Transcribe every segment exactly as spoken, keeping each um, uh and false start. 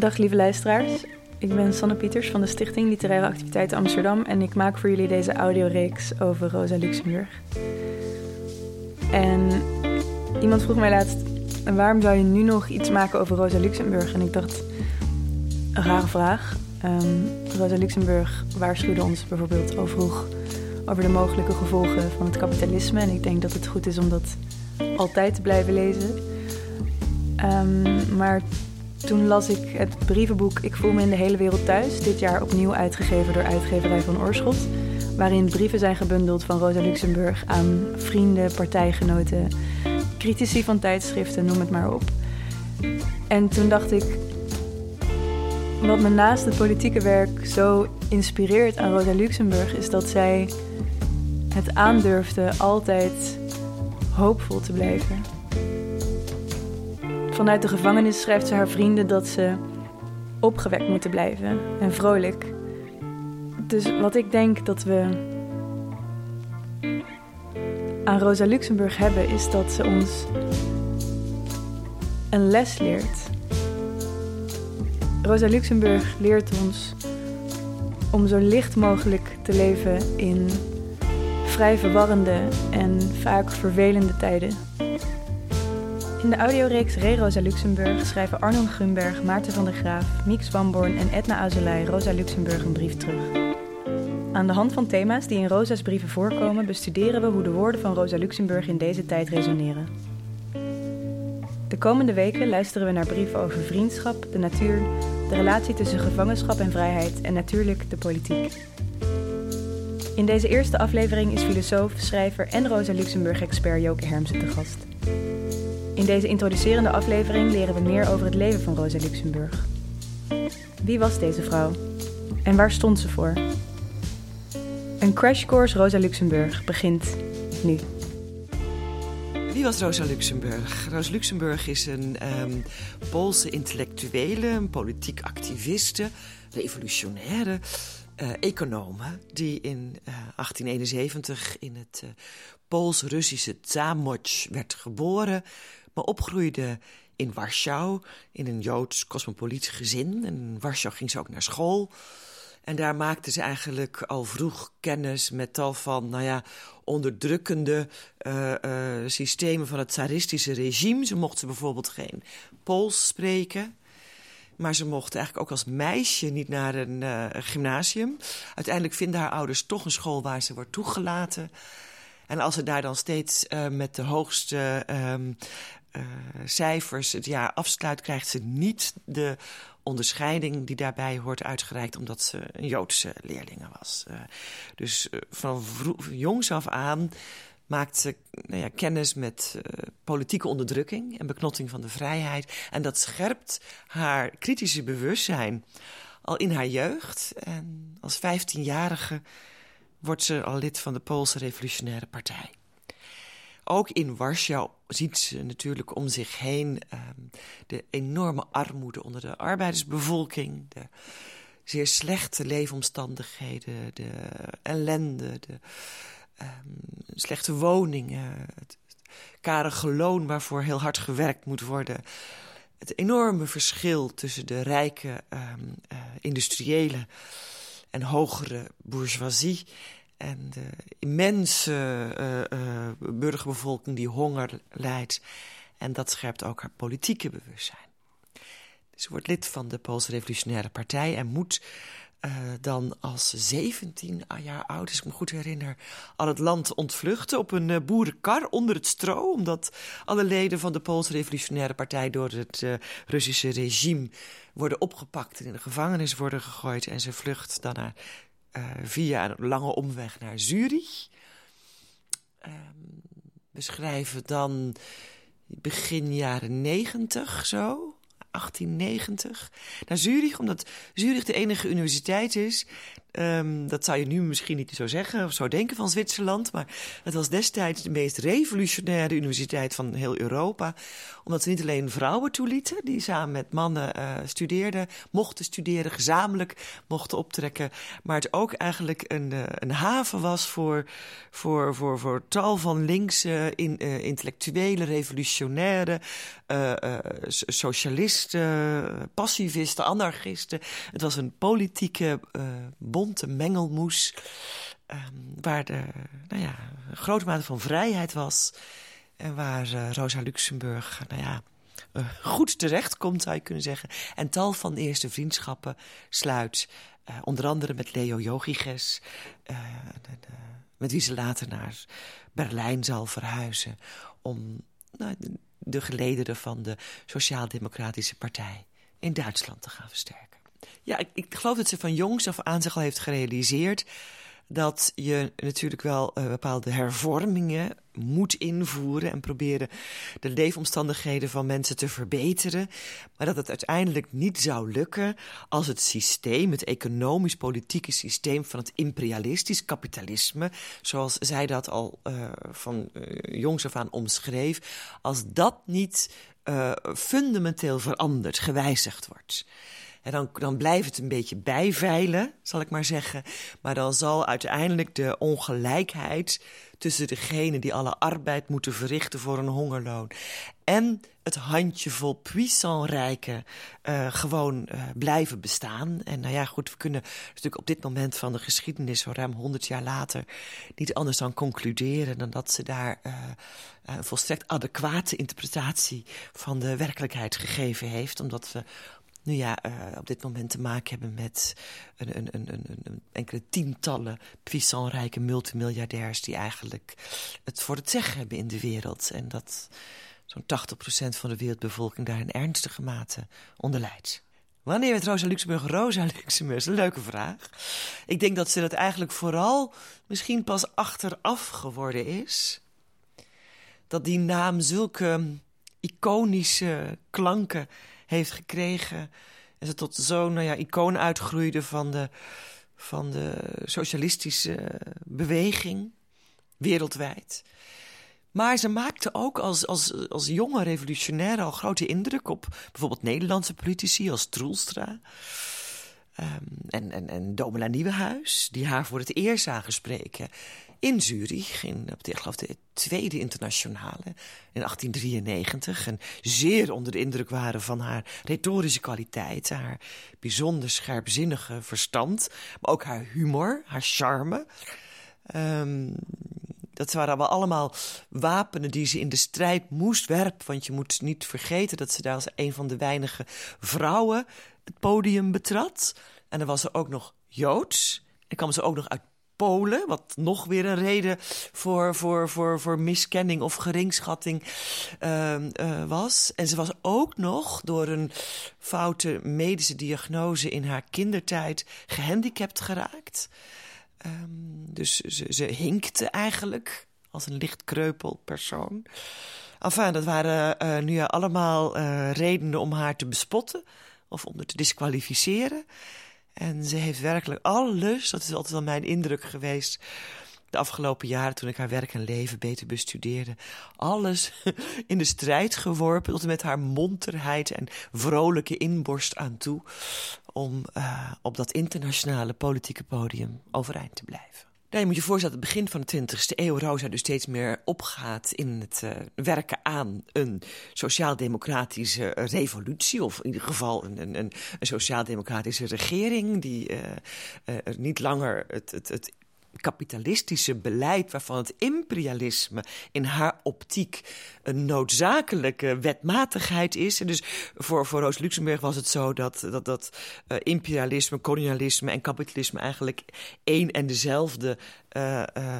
Dag lieve luisteraars, ik ben Sanne Pieters van de Stichting Literaire Activiteiten Amsterdam en ik maak voor jullie deze audioreeks over Rosa Luxemburg. En iemand vroeg mij laatst, waarom zou je nu nog iets maken over Rosa Luxemburg? En ik dacht, een rare vraag. Um, Rosa Luxemburg waarschuwde ons bijvoorbeeld al vroeg over de mogelijke gevolgen van het kapitalisme. En ik denk dat het goed is om dat altijd te blijven lezen. Um, maar toen las ik het brievenboek Ik voel me in de hele wereld thuis, dit jaar opnieuw uitgegeven door uitgeverij Van Oorschot, waarin brieven zijn gebundeld van Rosa Luxemburg aan vrienden, partijgenoten, critici van tijdschriften, noem het maar op. En toen dacht ik, wat me naast het politieke werk zo inspireert aan Rosa Luxemburg is dat zij het aandurfde altijd hoopvol te blijven. Vanuit de gevangenis schrijft ze haar vrienden dat ze opgewekt moeten blijven en vrolijk. Dus wat ik denk dat we aan Rosa Luxemburg hebben is dat ze ons een les leert. Rosa Luxemburg leert ons om zo licht mogelijk te leven in vrij verwarrende en vaak vervelende tijden. In de audioreeks Re Rosa Luxemburg schrijven Arnon Grunberg, Maarten van der Graaf, Miek Zwanborn en Edna Azelay Rosa Luxemburg een brief terug. Aan de hand van thema's die in Rosa's brieven voorkomen, bestuderen we hoe de woorden van Rosa Luxemburg in deze tijd resoneren. De komende weken luisteren we naar brieven over vriendschap, de natuur, de relatie tussen gevangenschap en vrijheid en natuurlijk de politiek. In deze eerste aflevering is filosoof, schrijver en Rosa Luxemburg-expert Joke Hermsen te gast. In deze introducerende aflevering leren we meer over het leven van Rosa Luxemburg. Wie was deze vrouw? En waar stond ze voor? Een crashcourse Rosa Luxemburg begint nu. Wie was Rosa Luxemburg? Rosa Luxemburg is een um, Poolse intellectuele, een politiek activiste, revolutionaire uh, econoom die in uh, achttien eenenzeventig in het uh, Pools-Russische Zamość werd geboren, maar opgroeide in Warschau in een Joods cosmopoliet gezin. En in Warschau ging ze ook naar school. En daar maakte ze eigenlijk al vroeg kennis met tal van nou ja, onderdrukkende uh, uh, systemen van het tsaristische regime. Ze mocht bijvoorbeeld geen Pools spreken. Maar ze mocht eigenlijk ook als meisje niet naar een uh, gymnasium. Uiteindelijk vinden haar ouders toch een school waar ze wordt toegelaten. En als ze daar dan steeds uh, met de hoogste uh, uh, cijfers het jaar afsluit, krijgt ze niet de onderscheiding die daarbij hoort uitgereikt omdat ze een Joodse leerlinge was. Uh, dus uh, van vro- jongs af aan maakt ze nou ja, kennis met uh, politieke onderdrukking en beknotting van de vrijheid. En dat scherpt haar kritische bewustzijn al in haar jeugd. En als vijftienjarige wordt ze al lid van de Poolse Revolutionaire Partij. Ook in Warschau ziet ze natuurlijk om zich heen uh, de enorme armoede onder de arbeidersbevolking, de zeer slechte leefomstandigheden, de ellende, de um, slechte woningen, het karige loon waarvoor heel hard gewerkt moet worden. Het enorme verschil tussen de rijke um, uh, industriële en hogere bourgeoisie en de immense uh, uh, burgerbevolking die honger lijdt. En dat scherpt ook haar politieke bewustzijn. Ze wordt lid van de Poolse Revolutionaire Partij en moet uh, dan als zeventien jaar oud, als ik me goed herinner, al het land ontvluchten op een uh, boerenkar onder het stro, omdat alle leden van de Poolse Revolutionaire Partij door het uh, Russische regime worden opgepakt en in de gevangenis worden gegooid. En ze vlucht dan naar Uh, via een lange omweg naar Zurich. Uh, we schrijven dan begin jaren negentig, zo, achttien negentig, naar Zurich, omdat Zurich de enige universiteit is Um, dat zou je nu misschien niet zo zeggen of zo denken van Zwitserland. Maar het was destijds de meest revolutionaire universiteit van heel Europa. Omdat ze niet alleen vrouwen toelieten die samen met mannen uh, studeerden, mochten studeren, gezamenlijk mochten optrekken. Maar het ook eigenlijk een, uh, een haven was voor, voor, voor, voor tal van linkse, in, uh, intellectuele, revolutionaire, uh, uh, socialisten, passivisten, anarchisten. Het was een politieke uh, bonte mengelmoes, um, waar de, nou ja, een grote mate van vrijheid was. En waar uh, Rosa Luxemburg nou ja, uh, goed terecht komt, zou je kunnen zeggen. En tal van eerste vriendschappen sluit. Uh, onder andere met Leo Jogiches, uh, de, de, met wie ze later naar Berlijn zal verhuizen. Om nou, de, de gelederen van de Sociaal-Democratische Partij in Duitsland te gaan versterken. Ja, ik, ik geloof dat ze van jongs af aan zich al heeft gerealiseerd dat je natuurlijk wel uh, bepaalde hervormingen moet invoeren en proberen de leefomstandigheden van mensen te verbeteren. Maar dat het uiteindelijk niet zou lukken als het systeem, het economisch-politieke systeem van het imperialistisch kapitalisme, zoals zij dat al uh, van uh, jongs af aan omschreef, als dat niet uh, fundamenteel veranderd, gewijzigd wordt. En dan, dan blijft het een beetje bijveilen, zal ik maar zeggen. Maar dan zal uiteindelijk de ongelijkheid tussen degenen die alle arbeid moeten verrichten voor een hongerloon en het handjevol puissant-rijken uh, gewoon uh, blijven bestaan. En nou ja, goed, we kunnen natuurlijk op dit moment van de geschiedenis, zo ruim honderd jaar later, niet anders dan concluderen dan dat ze daar uh, een volstrekt adequate interpretatie van de werkelijkheid gegeven heeft. Omdat we nu ja, uh, op dit moment te maken hebben met een, een, een, een, een enkele tientallen puissantrijke multimiljardairs die eigenlijk het voor het zeggen hebben in de wereld. En dat zo'n tachtig procent van de wereldbevolking daar in ernstige mate onder leidt. Wanneer werd Rosa Luxemburg Rosa Luxemburg? Een leuke vraag. Ik denk dat ze dat eigenlijk vooral misschien pas achteraf geworden is. Dat die naam zulke iconische klanken heeft gekregen en ze tot zo'n nou ja, icoon uitgroeide van de, van de socialistische beweging wereldwijd. Maar ze maakte ook als, als, als jonge revolutionaire al grote indruk op bijvoorbeeld Nederlandse politici als Troelstra um, en, en, en Domela Nieuwenhuis, die haar voor het eerst zagen spreken in Zurich, in, op de, ik geloof de Tweede Internationale in achttien drieënnegentig... en zeer onder de indruk waren van haar retorische kwaliteit, haar bijzonder scherpzinnige verstand, maar ook haar humor, haar charme. Um, dat waren wel allemaal wapenen die ze in de strijd moest werpen, want je moet niet vergeten dat ze daar als een van de weinige vrouwen het podium betrad. En dan was ze ook nog Joods en kwam ze ook nog uit Polen, wat nog weer een reden voor, voor, voor, voor miskenning of geringschatting uh, uh, was. En ze was ook nog door een foute medische diagnose in haar kindertijd gehandicapt geraakt. Um, dus ze, ze hinkte eigenlijk als een licht kreupel persoon. Enfin, dat waren uh, nu allemaal uh, redenen om haar te bespotten of om haar te disqualificeren. En ze heeft werkelijk alles, dat is altijd wel mijn indruk geweest de afgelopen jaren toen ik haar werk en leven beter bestudeerde, alles in de strijd geworpen tot en met haar monterheid en vrolijke inborst aan toe om uh, op dat internationale politieke podium overeind te blijven. Nou, je moet je voorstellen dat het begin van de twintigste eeuw Rosa dus steeds meer opgaat in het uh, werken aan een sociaal-democratische revolutie. Of in ieder geval een, een, een sociaal-democratische regering die uh, uh, niet langer het, het, het kapitalistische beleid waarvan het imperialisme in haar optiek een noodzakelijke wetmatigheid is. En dus voor, voor Rosa Luxemburg was het zo dat, dat, dat uh, imperialisme, kolonialisme en kapitalisme eigenlijk één en dezelfde uh, uh,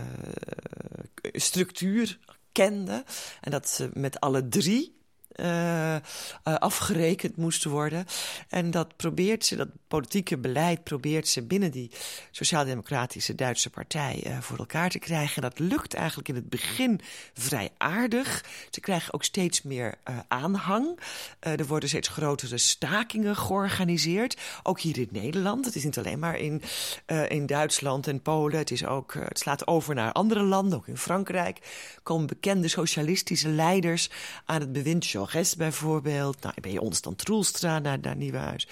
structuur kenden. En dat ze met alle drie uh, afgerekend moest worden. En dat probeert ze, dat politieke beleid probeert ze binnen die sociaal-democratische Duitse partij uh, voor elkaar te krijgen. En dat lukt eigenlijk in het begin vrij aardig. Ze krijgen ook steeds meer uh, aanhang. Uh, er worden steeds grotere stakingen georganiseerd. Ook hier in Nederland. Het is niet alleen maar in, uh, in Duitsland en Polen. Het is ook, uh, het slaat over naar andere landen, ook in Frankrijk. Komen bekende socialistische leiders aan het bewind. Jaurès bijvoorbeeld. Nou, ben je ons dan Troelstra naar, naar Nieuwenhuis.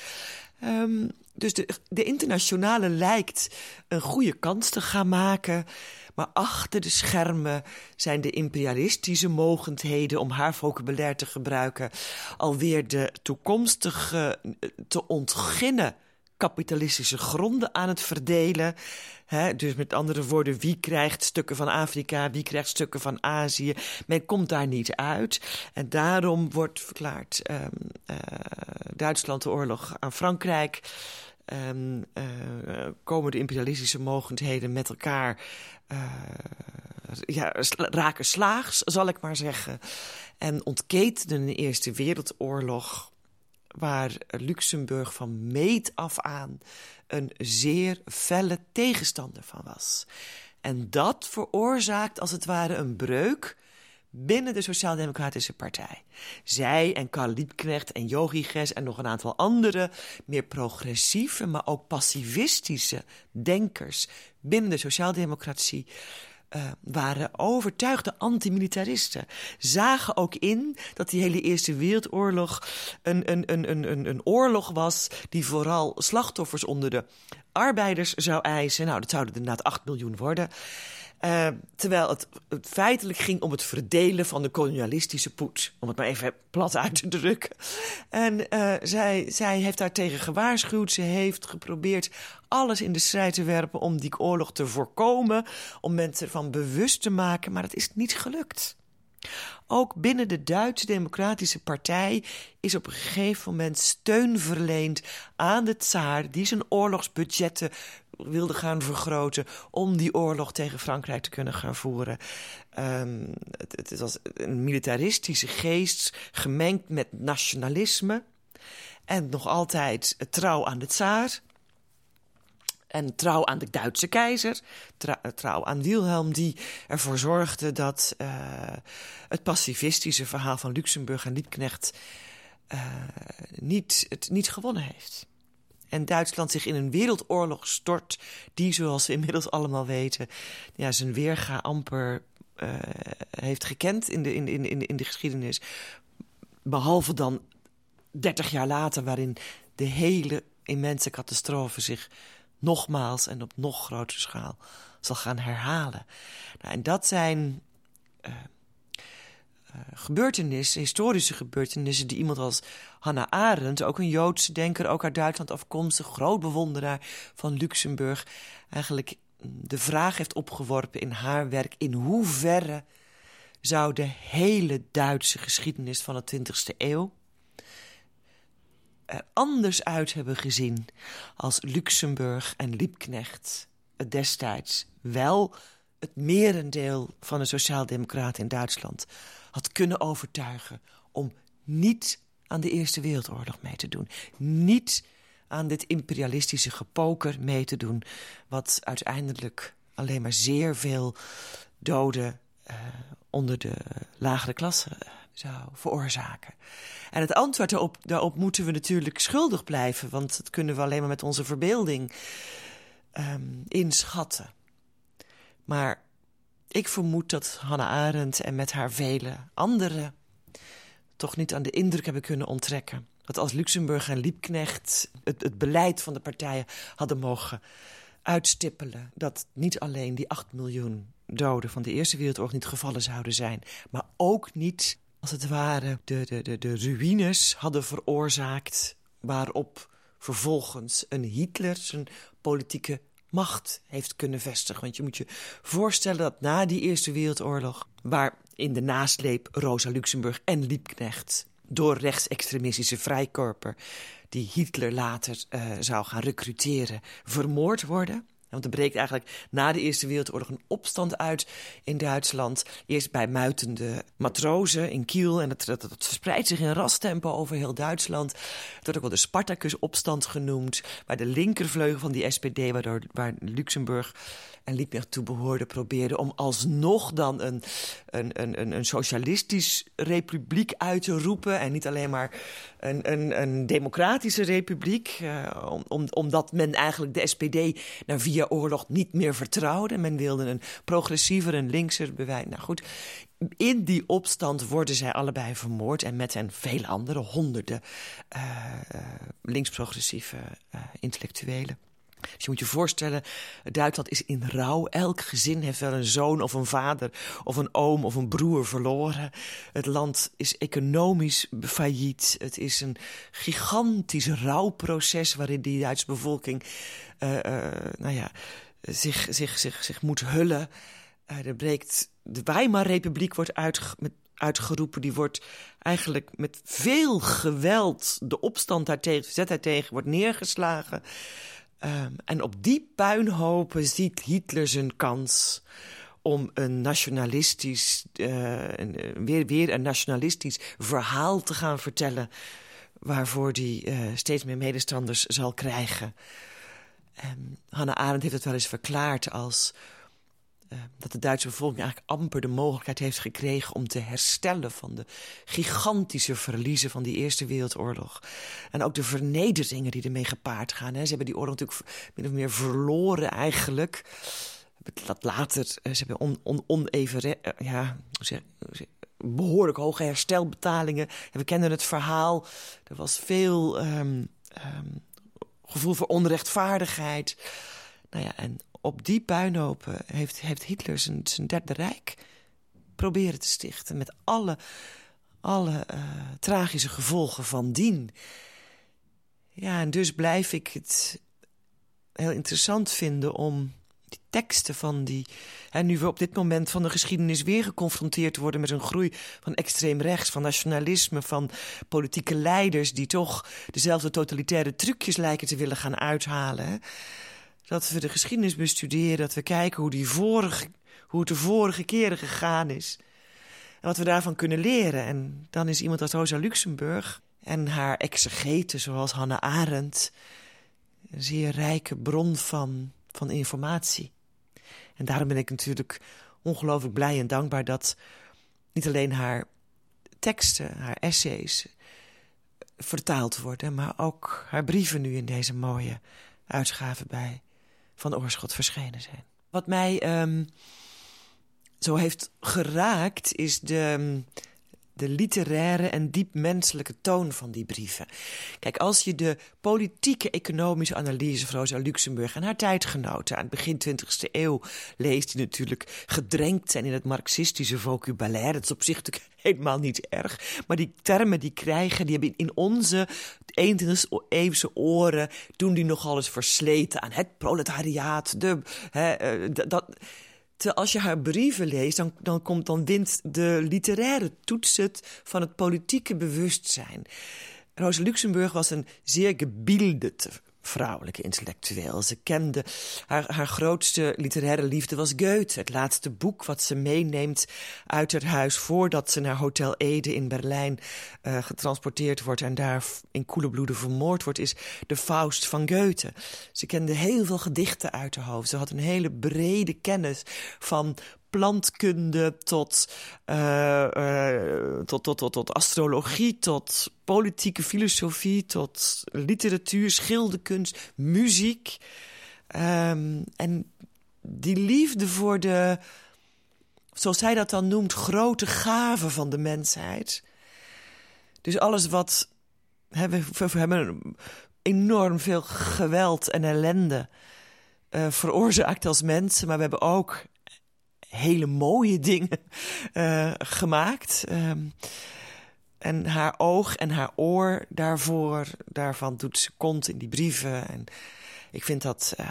Um, dus de, de internationale lijkt een goede kans te gaan maken. Maar achter de schermen zijn de imperialistische mogendheden, om haar vocabulaire te gebruiken, alweer de toekomstige te ontginnen kapitalistische gronden aan het verdelen. He, dus met andere woorden, wie krijgt stukken van Afrika, wie krijgt stukken van Azië? Men komt daar niet uit. En daarom wordt verklaard um, uh, Duitsland de oorlog aan Frankrijk. Um, uh, komen de imperialistische mogendheden met elkaar uh, ja, raken slaags, zal ik maar zeggen. En ontketenen de Eerste Wereldoorlog, waar Luxemburg van meet af aan een zeer felle tegenstander van was. En dat veroorzaakt als het ware een breuk binnen de Sociaal-Democratische Partij. Zij en Karl Liebknecht en Joachim Ghes en nog een aantal andere meer progressieve, maar ook passivistische denkers binnen de sociaaldemocratie Uh, waren overtuigde antimilitaristen. Zagen ook in dat die hele Eerste Wereldoorlog een, een, een, een, een oorlog was die vooral slachtoffers onder de arbeiders zou eisen. Nou, dat zouden er inderdaad acht miljoen worden. Uh, terwijl het, het feitelijk ging om het verdelen van de kolonialistische poets. Om het maar even plat uit te drukken. En uh, zij, zij heeft daartegen gewaarschuwd. Ze heeft geprobeerd alles in de strijd te werpen om die oorlog te voorkomen. Om mensen ervan bewust te maken. Maar dat is niet gelukt. Ook binnen de Duitse Democratische Partij is op een gegeven moment steun verleend aan de tsaar die zijn oorlogsbudgetten wilde gaan vergroten om die oorlog tegen Frankrijk te kunnen gaan voeren. Um, het, het was een militaristische geest gemengd met nationalisme en nog altijd trouw aan de tsaar en trouw aan de Duitse keizer, trouw aan Wilhelm, die ervoor zorgde dat uh, het pacifistische verhaal van Luxemburg en Liebknecht uh, niet, het niet gewonnen heeft. En Duitsland zich in een wereldoorlog stort die, zoals we inmiddels allemaal weten, ja, zijn weerga amper uh, heeft gekend in de, in, in, in de geschiedenis. Behalve dan dertig jaar later, waarin de hele immense catastrofe zich nogmaals en op nog grotere schaal zal gaan herhalen. Nou, en dat zijn uh, uh, gebeurtenissen, historische gebeurtenissen, die iemand als Hannah Arendt, ook een Joodse denker, ook uit Duitsland afkomstig, groot bewonderaar van Luxemburg, eigenlijk de vraag heeft opgeworpen in haar werk: in hoeverre zou de hele Duitse geschiedenis van de twintigste eeuw er anders uit hebben gezien als Luxemburg en Liebknecht het destijds wel het merendeel van de sociaaldemocraten in Duitsland had kunnen overtuigen om niet aan de Eerste Wereldoorlog mee te doen. Niet aan dit imperialistische gepoker mee te doen, wat uiteindelijk alleen maar zeer veel doden uh, onder de lagere klasse zou veroorzaken. En het antwoord daarop, daarop moeten we natuurlijk schuldig blijven, want dat kunnen we alleen maar met onze verbeelding um, inschatten. Maar ik vermoed dat Hannah Arendt en met haar vele anderen toch niet aan de indruk hebben kunnen onttrekken dat als Luxemburg en Liebknecht het, het beleid van de partijen hadden mogen uitstippelen, dat niet alleen die acht miljoen doden van de Eerste Wereldoorlog niet gevallen zouden zijn, maar ook niet, als het ware, de, de, de, de ruïnes hadden veroorzaakt waarop vervolgens een Hitler zijn politieke macht heeft kunnen vestigen. Want je moet je voorstellen dat na die Eerste Wereldoorlog, waar in de nasleep Rosa Luxemburg en Liebknecht door rechtsextremistische vrijkorper, die Hitler later uh, zou gaan recruteren, vermoord worden. Want er breekt eigenlijk na de Eerste Wereldoorlog een opstand uit in Duitsland. Eerst bij muitende matrozen in Kiel. En dat, dat, dat verspreidt zich in rastempo over heel Duitsland. Het wordt ook wel de Spartacus-opstand genoemd. Waar de linkervleugel van die S P D, waardoor, waar Luxemburg en Liebknecht toe behoorde, probeerde om alsnog dan een, een, een, een socialistisch republiek uit te roepen. En niet alleen maar een, een, een democratische republiek. Uh, om, omdat men eigenlijk de S P D naar via oorlog niet meer vertrouwde. Men wilde een progressiever, een linkser bewijs. Nou goed, in die opstand worden zij allebei vermoord. En met hen vele andere honderden uh, uh, linksprogressieve uh, intellectuelen. Dus je moet je voorstellen, Duitsland is in rouw. Elk gezin heeft wel een zoon of een vader of een oom of een broer verloren. Het land is economisch failliet. Het is een gigantisch rouwproces waarin die Duitse bevolking uh, uh, nou ja, zich, zich, zich, zich moet hullen. Uh, er breekt, de Weimarrepubliek wordt uitge, met, uitgeroepen. Die wordt eigenlijk met veel geweld, de opstand daartegen, verzet daartegen, wordt neergeslagen. Um, en op die puinhopen ziet Hitler zijn kans om een nationalistisch, uh, een, weer, weer een nationalistisch verhaal te gaan vertellen, waarvoor hij uh, steeds meer medestanders zal krijgen. Um, Hannah Arendt heeft het wel eens verklaard als uh, dat de Duitse bevolking eigenlijk amper de mogelijkheid heeft gekregen om te herstellen van de gigantische verliezen van die Eerste Wereldoorlog. En ook de vernederingen die ermee gepaard gaan. Hè. Ze hebben die oorlog natuurlijk min of meer verloren eigenlijk. Dat later, ze hebben on, on, oneven, ja, behoorlijk hoge herstelbetalingen. We kennen het verhaal. Er was veel um, um, gevoel voor onrechtvaardigheid. Nou ja, en op die puinhopen heeft, heeft Hitler zijn, zijn derde Rijk proberen te stichten. Met alle, alle uh, tragische gevolgen van dien. Ja, en dus blijf ik het heel interessant vinden om die teksten van die... En nu we op dit moment van de geschiedenis weer geconfronteerd worden met een groei van extreem rechts, van nationalisme, van politieke leiders die toch dezelfde totalitaire trucjes lijken te willen gaan uithalen. Hè? Dat we de geschiedenis bestuderen, dat we kijken hoe, die vorige, hoe het de vorige keren gegaan is. En wat we daarvan kunnen leren. En dan is iemand als Rosa Luxemburg en haar exegeten, zoals Hannah Arendt, een zeer rijke bron van, van informatie. En daarom ben ik natuurlijk ongelooflijk blij en dankbaar dat niet alleen haar teksten, haar essays vertaald worden, maar ook haar brieven nu in deze mooie uitgaven bij Van Oorschot verschenen zijn. Wat mij um, zo heeft geraakt is de, de literaire en diep menselijke toon van die brieven. Kijk, als je de politieke economische analyse van Rosa Luxemburg en haar tijdgenoten aan het begin twintigste eeuw leest, die natuurlijk gedrenkt zijn in het marxistische vocabulaire, dat is op zich natuurlijk helemaal niet erg, maar die termen die krijgen, die hebben in onze eenentwintigste-eeuwse oren toen die nogal eens versleten aan het proletariaat. De, hè, uh, dat, terwijl als je haar brieven leest, dan, dan, komt, dan wint de literaire toets het van het politieke bewustzijn. Rosa Luxemburg was een zeer gebildet vrouwelijke intellectueel. Ze kende haar, haar grootste literaire liefde was Goethe. Het laatste boek wat ze meeneemt uit haar huis voordat ze naar Hotel Ede in Berlijn uh, getransporteerd wordt en daar in koele bloeden vermoord wordt, is de Faust van Goethe. Ze kende heel veel gedichten uit haar hoofd. Ze had een hele brede kennis van plantkunde tot, uh, uh, tot, tot, tot, tot astrologie, tot politieke filosofie, tot literatuur, schilderkunst, muziek. Um, en die liefde voor de, zoals zij dat dan noemt, grote gaven van de mensheid. Dus alles wat... Hè, we, we hebben enorm veel geweld en ellende uh, veroorzaakt als mensen, maar we hebben ook hele mooie dingen uh, gemaakt. Um, en haar oog en haar oor daarvoor, daarvan doet ze kont in die brieven. En ik vind dat uh,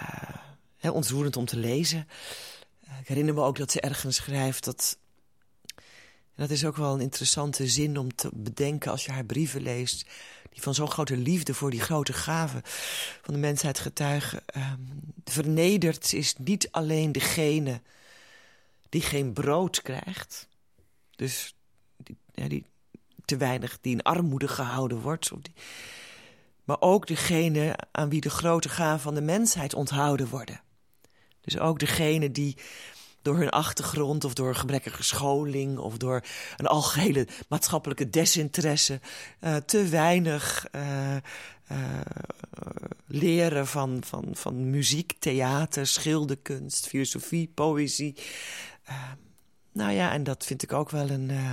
heel ontroerend om te lezen. Ik herinner me ook dat ze ergens schrijft dat En dat is ook wel een interessante zin om te bedenken als je haar brieven leest, die van zo'n grote liefde voor die grote gave van de mensheid getuigen. Um, vernederd is niet alleen degene die geen brood krijgt, dus die, ja, die te weinig, die in armoede gehouden wordt, of die, maar ook degene aan wie de grote gaven van de mensheid onthouden worden. Dus ook degene die door hun achtergrond of door gebrekkige scholing of door een algehele maatschappelijke desinteresse uh, te weinig uh, uh, leren van, van, van muziek, theater, schilderkunst, filosofie, poëzie. Uh, nou ja, en dat vind ik ook wel een, uh,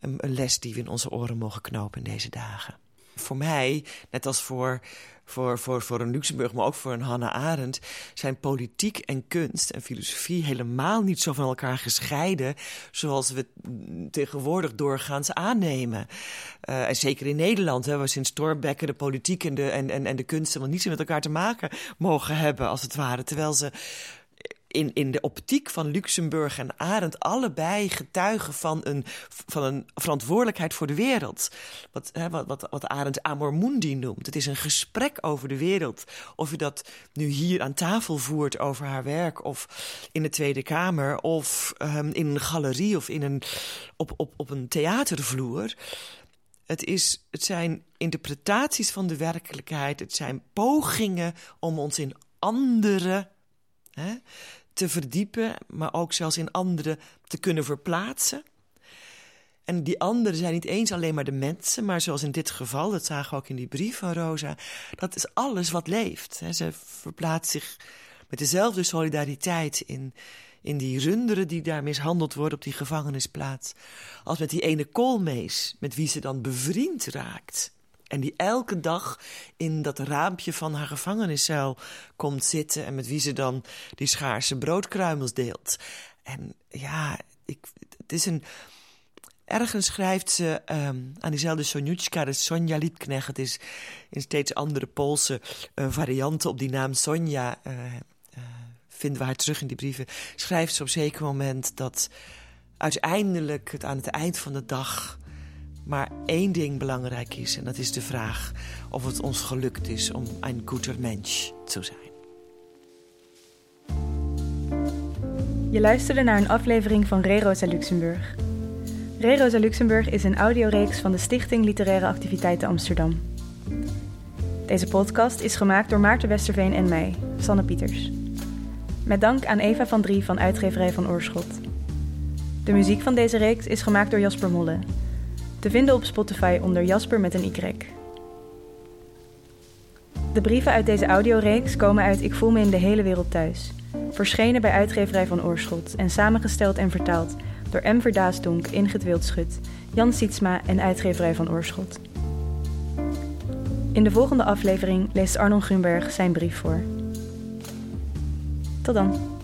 een, een les die we in onze oren mogen knopen in deze dagen. Voor mij, net als voor, voor, voor, voor een Luxemburg, maar ook voor een Hannah Arendt, zijn politiek en kunst en filosofie helemaal niet zo van elkaar gescheiden zoals we tegenwoordig doorgaans aannemen. Uh, en zeker in Nederland, hè, waar sinds Thorbecke de politiek en de, en, en, en de kunst helemaal niets met elkaar te maken mogen hebben, als het ware. Terwijl ze in, in de optiek van Luxemburg en Arendt allebei getuigen van een, van een verantwoordelijkheid voor de wereld. Wat, hè, wat, wat, wat Arendt amor mundi noemt. Het is een gesprek over de wereld. Of je dat nu hier aan tafel voert over haar werk, of in de Tweede Kamer, of um, in een galerie, of in een, op, op, op een theatervloer. Het is, het zijn interpretaties van de werkelijkheid. Het zijn pogingen om ons in andere, hè, te verdiepen, maar ook zelfs in anderen te kunnen verplaatsen. En die anderen zijn niet eens alleen maar de mensen, maar zoals in dit geval, dat zagen we ook in die brief van Rosa, dat is alles wat leeft. Hè. Ze verplaatst zich met dezelfde solidariteit in, in die runderen die daar mishandeld worden op die gevangenisplaats, als met die ene koolmees met wie ze dan bevriend raakt. En die elke dag in dat raampje van haar gevangeniscel komt zitten en met wie ze dan die schaarse broodkruimels deelt. En ja, ik, het is een... Ergens schrijft ze um, aan diezelfde Sonjutska, de Sonja Liebknecht. Het is in steeds andere Poolse uh, varianten op die naam Sonja. Uh, uh, vinden we haar terug in die brieven. Schrijft ze op een zeker moment dat uiteindelijk het aan het eind van de dag maar één ding belangrijk is, en dat is de vraag of het ons gelukt is om een guter Mensch te zijn. Je luisterde naar een aflevering van Re Rosa Luxemburg. Re Rosa Luxemburg is een audioreeks van de Stichting Literaire Activiteiten Amsterdam. Deze podcast is gemaakt door Maarten Westerveen en mij, Sanne Pieters. Met dank aan Eva van Drie van uitgeverij Van Oorschot. De muziek van deze reeks is gemaakt door Jasper Molle, te vinden op Spotify onder Jasper met een Y. De brieven uit deze audioreeks komen uit Ik voel me in de hele wereld thuis, verschenen bij uitgeverij Van Oorschot en samengesteld en vertaald door M. Verdaasdonk, Ingrid Wildschut, Jan Sietsma en uitgeverij Van Oorschot. In de volgende aflevering leest Arnon Grunberg zijn brief voor. Tot dan.